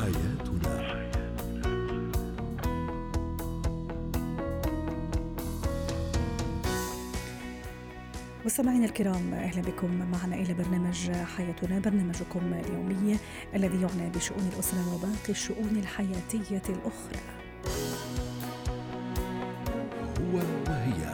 حياتنا. مستمعينا الكرام، أهلا بكم معنا إلى برنامج حياتنا، برنامجكم اليومي الذي يعنى بشؤون الأسرة وباقي الشؤون الحياتية الأخرى. هو وهي.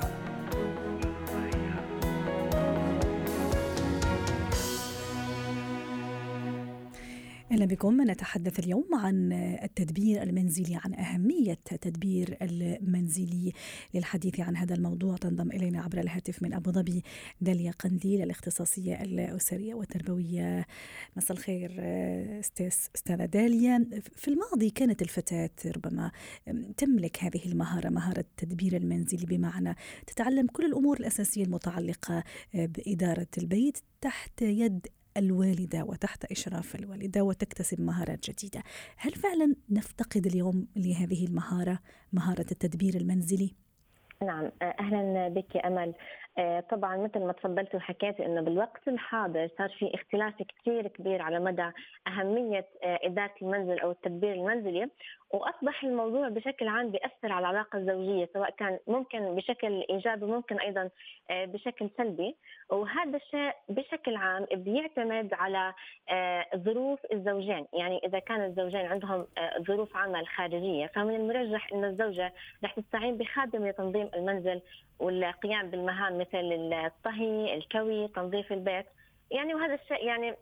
أهلا بكم. نتحدث اليوم عن التدبير المنزلي، عن أهمية التدبير المنزلي. للحديث عن هذا الموضوع تنضم إلينا عبر الهاتف من أبو ظبي داليا قنديل، الاختصاصية الأسرية والتربوية. مساء الخير أستاذة داليا. في الماضي كانت الفتاة ربما تملك هذه المهارة، مهارة التدبير المنزلي، بمعنى تتعلم كل الأمور الأساسية المتعلقة بإدارة البيت تحت يد الوالدة وتحت إشراف الوالدة، وتكتسب مهارات جديدة. هل فعلا نفتقد اليوم لهذه المهارة، مهارة التدبير المنزلي؟ نعم، أهلا بك أمل. طبعا مثل ما تفضلت وحكيت أنه بالوقت الحاضر صار في اختلاف كتير كبير على مدى أهمية إدارة المنزل أو التدبير المنزلي، وأصبح الموضوع بشكل عام بيأثر على العلاقة الزوجية، سواء كان ممكن بشكل إيجابي وممكن أيضا بشكل سلبي. وهذا الشيء بشكل عام بيعتمد على ظروف الزوجين. يعني إذا كان الزوجين عندهم ظروف عمل خارجية، فمن المرجح أن الزوجة رح تستعين بخادم لتنظيم المنزل والقيام بالمهام مثل الطهي، الكوي، تنظيف البيت. يعني وهذا الشيء يعني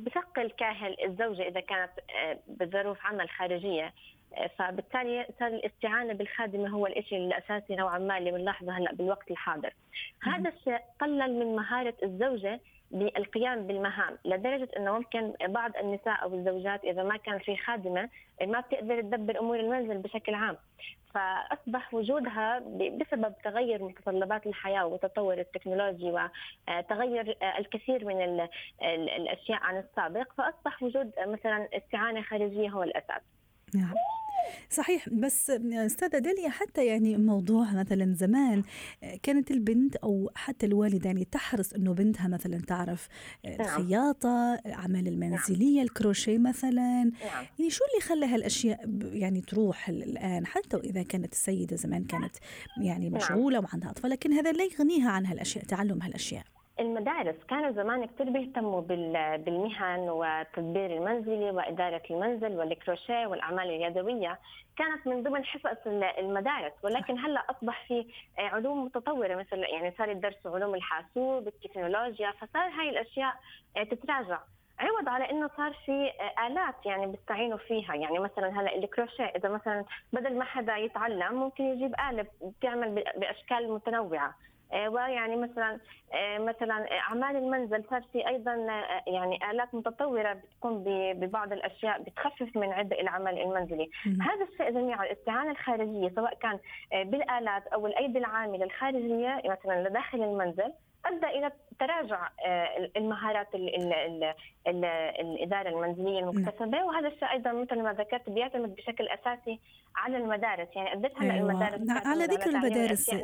بثقل كاهل الزوجة إذا كانت بظروف عمل خارجية، فبالتالي صار الاستعانة بالخادمة هو الشيء الأساسي نوعا ما اللي بنلاحظه هلأ بالوقت الحاضر. هذا الشيء قلل من مهارة الزوجة بالقيام بالمهام، لدرجة أنه ممكن بعض النساء أو الزوجات إذا ما كان في خادمة ما بتقدر تدبر أمور المنزل بشكل عام، فأصبح وجودها بسبب تغير متطلبات الحياة وتطور التكنولوجيا وتغير الكثير من الأشياء عن السابق، فأصبح وجود مثلا استعانة خارجية هو الأساس. نعم صحيح. بس أستاذة داليا، حتى يعني موضوع مثلا زمان كانت البنت أو حتى الوالدة يعني تحرص أنه بنتها مثلا تعرف الخياطة، أعمال المنزلية، الكروشيه مثلا. يعني شو اللي خلى هالأشياء يعني تروح الآن؟ حتى وإذا كانت السيدة زمان كانت يعني مشغولة وعندها أطفال، لكن هذا لا يغنيها عن هالأشياء، تعلم هالأشياء. المدارس كانوا زمان كتير بيهتموا بالمهن والتدبير المنزلي وإدارة المنزل والكروشيه والأعمال اليدوية، كانت من ضمن حصص المدارس. ولكن هلا اصبح في علوم متطوره، مثل يعني صار الدرس علوم الحاسوب، التكنولوجيا، فصار هاي الاشياء تتراجع، عوض على انه صار في آلات يعني بيستعينوا فيها. يعني مثلا هلا الكروشيه اذا مثلا بدل ما حدا يتعلم ممكن يجيب آلة بتعمل باشكال متنوعه. ويعني مثلا أعمال المنزل صار في أيضا يعني آلات متطورة بتقوم ببعض الأشياء بتخفف من عبء العمل المنزلي. هذا الشيء جميع الاستعانة الخارجية سواء كان بالآلات أو الأيدي العاملة الخارجية مثلا لداخل المنزل أدى إلى تراجع المهارات الإدارة المنزلية المكتسبة. وهذا الشيء أيضا مثل ما ذكرت بيعتمد بشكل أساسي على المدارس. يعني أدتها المدارس. على ذكر المدارس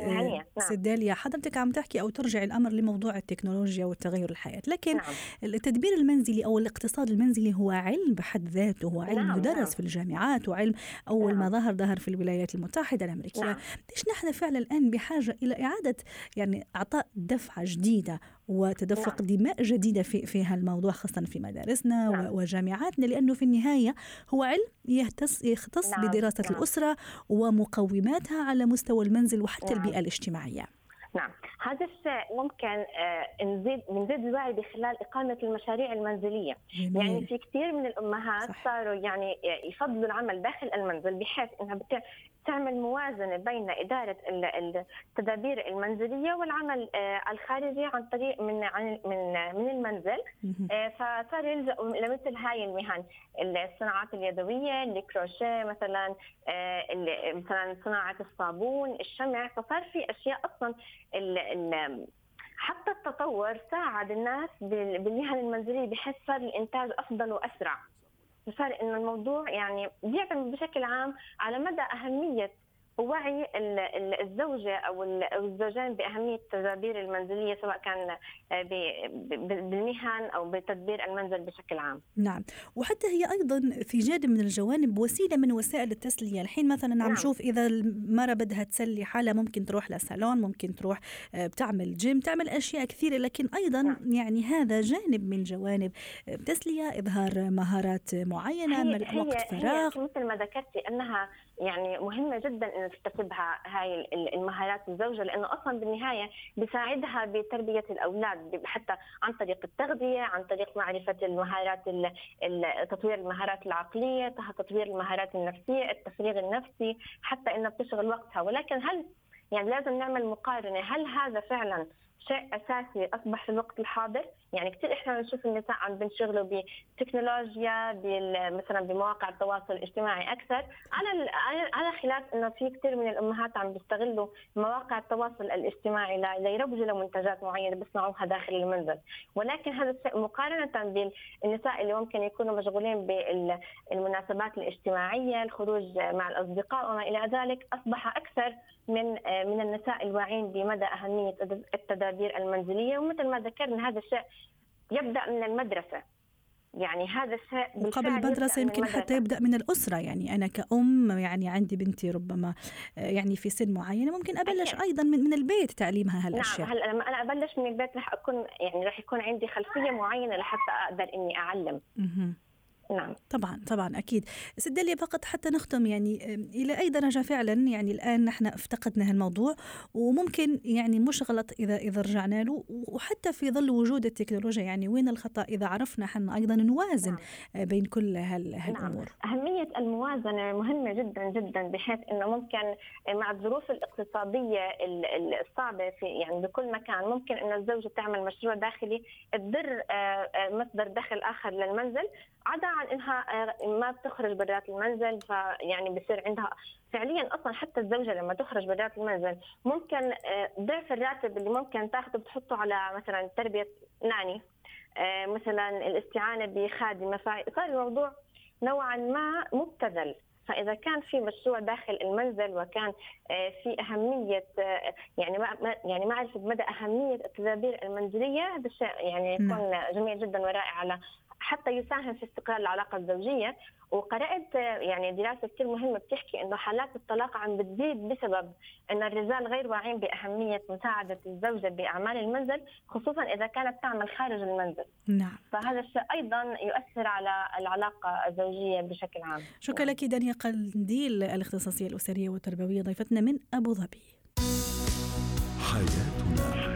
داليا، حضرتك عم تحكي أو ترجع الأمر لموضوع التكنولوجيا والتغير الحياة، لكن التدبير المنزلي أو الاقتصاد المنزلي هو علم بحد ذاته، هو علم يدرس في الجامعات، وعلم أول ما ظهر في الولايات المتحدة الأمريكية. ليش نحن فعلا الآن بحاجة إلى إعادة يعني إعطاء دفعة جديدة وتدفق دماء جديدة في هالموضوع، خاصة في مدارسنا وجامعاتنا، لأنه في النهاية هو علم يختص بدراسة الأسرة ومقوماتها على مستوى المنزل وحتى البيئة الاجتماعية. نعم، هذا الشيء ممكن نزيد الوعي بخلال إقامة المشاريع المنزلية. يعني في كثير من الأمهات صاروا يعني يفضلوا العمل داخل المنزل، بحيث إنها تعمل موازنة بين إدارة التدابير المنزلية والعمل الخارجي عن طريق من المنزل. فصار يلجأوا لمثل هاي المهن، الصناعات اليدوية، الكروشيه مثلا صناعة الصابون، الشمع. فصار في أشياء أصلا حتى التطور ساعد الناس بالمهن المنزلية، بحيث صار الإنتاج أفضل وأسرع. صار إن الموضوع يعني بيعتمد بشكل عام على مدى أهمية ووعي الزوجة أو الزوجان بأهمية التدابير المنزلية سواء كان بالمهن أو بتدبير المنزل بشكل عام. نعم، وحتى هي أيضا في جانب من الجوانب وسيلة من وسائل التسلية. الحين مثلا عم نشوف إذا المرأة بدها تسلي حالها ممكن تروح لسالون، ممكن تروح بتعمل جيم، تعمل أشياء كثيرة، لكن أيضا يعني هذا جانب من جوانب تسلية، إظهار مهارات معينة، وقت فراغ. هي مثل ما ذكرتي أنها يعني مهمة جدا إنه تكتسبها هاي المهارات الزوجة، لأنه أصلا بالنهاية بيساعدها بتربية الأولاد حتى عن طريق التغذية، عن طريق معرفة المهارات، تطوير المهارات العقلية، تطوير المهارات النفسية، التفريغ النفسي، حتى إنها بتشغل وقتها. ولكن هل يعني لازم نعمل مقارنة، هل هذا فعلا شيء أساسي أصبح في الوقت الحاضر؟ يعني كتير إحنا نشوف النساء عم بنشغلوا بتكنولوجيا، مثلا بمواقع التواصل الاجتماعي أكثر، على خلاف إنه في كتير من الأمهات عم بيستغلوا مواقع التواصل الاجتماعي ليروجوا لمنتجات معينة بيصنعوها داخل المنزل. ولكن هذا الشيء مقارنة بالنساء اللي ممكن يكونوا مشغولين بالمناسبات الاجتماعية، الخروج مع الأصدقاء وما إلى ذلك، أصبح أكثر من النساء الواعين بمدى أهمية التدابير المنزلية. ومثل ما ذكرنا هذا الشيء يبدأ من المدرسة، يعني هذا الشيء وقبل المدرسة يمكن حتى يبدأ من الأسرة. يعني أنا كأم يعني عندي بنتي ربما يعني في سن معينة ممكن أبلش أيضا من البيت تعليمها هالأشياء. نعم، هلا لما أنا أبلش من البيت رح أكون يعني رح يكون عندي خلفية معينة لحتى أقدر إني أعلم. نعم طبعا أكيد. سيد داليا، فقط حتى نختم، يعني إلى أي درجة فعلا يعني الآن نحن افتقدنا هالموضوع، وممكن يعني مش غلط إذا رجعنا له، وحتى في ظل وجود التكنولوجيا يعني وين الخطأ إذا عرفنا حنا أيضا نوازن بين كل هالأمور. أهمية الموازنة مهمة جدا جدا، بحيث أنه ممكن مع الظروف الاقتصادية الصعبة في يعني بكل مكان ممكن أن الزوجة تعمل مشروع داخلي تدر مصدر دخل آخر للمنزل، عدا عن إنها ما بتخرج برات المنزل. فيعني بصير عندها فعليا أصلا حتى الزوجة لما تخرج برات المنزل ممكن ضعف الراتب اللي ممكن تاخده بتحطه على مثلا تربية ناني، مثلا الاستعانة بخادمة، فصار الموضوع نوعا ما مبتذل. فإذا كان في مشروع داخل المنزل وكان في أهمية يعني معرفة مدى أهمية التدابير المنزلية، هذا الشيء يعني يكون جميل جدا ورائع على حتى يساهم في استقرار العلاقة الزوجية. وقرأت يعني دراسة كتير مهمة بتحكي إنه حالات الطلاق عم بتزيد بسبب إن الرجال غير واعين بأهمية مساعدة الزوجة بأعمال المنزل، خصوصا إذا كانت تعمل خارج المنزل. نعم، فهذا الشيء أيضا يؤثر على العلاقة الزوجية بشكل عام. شكرا لك داليا قنديل، الاختصاصية الأسرية والتربوية، ضيفتنا من أبو ظبي. حياتنا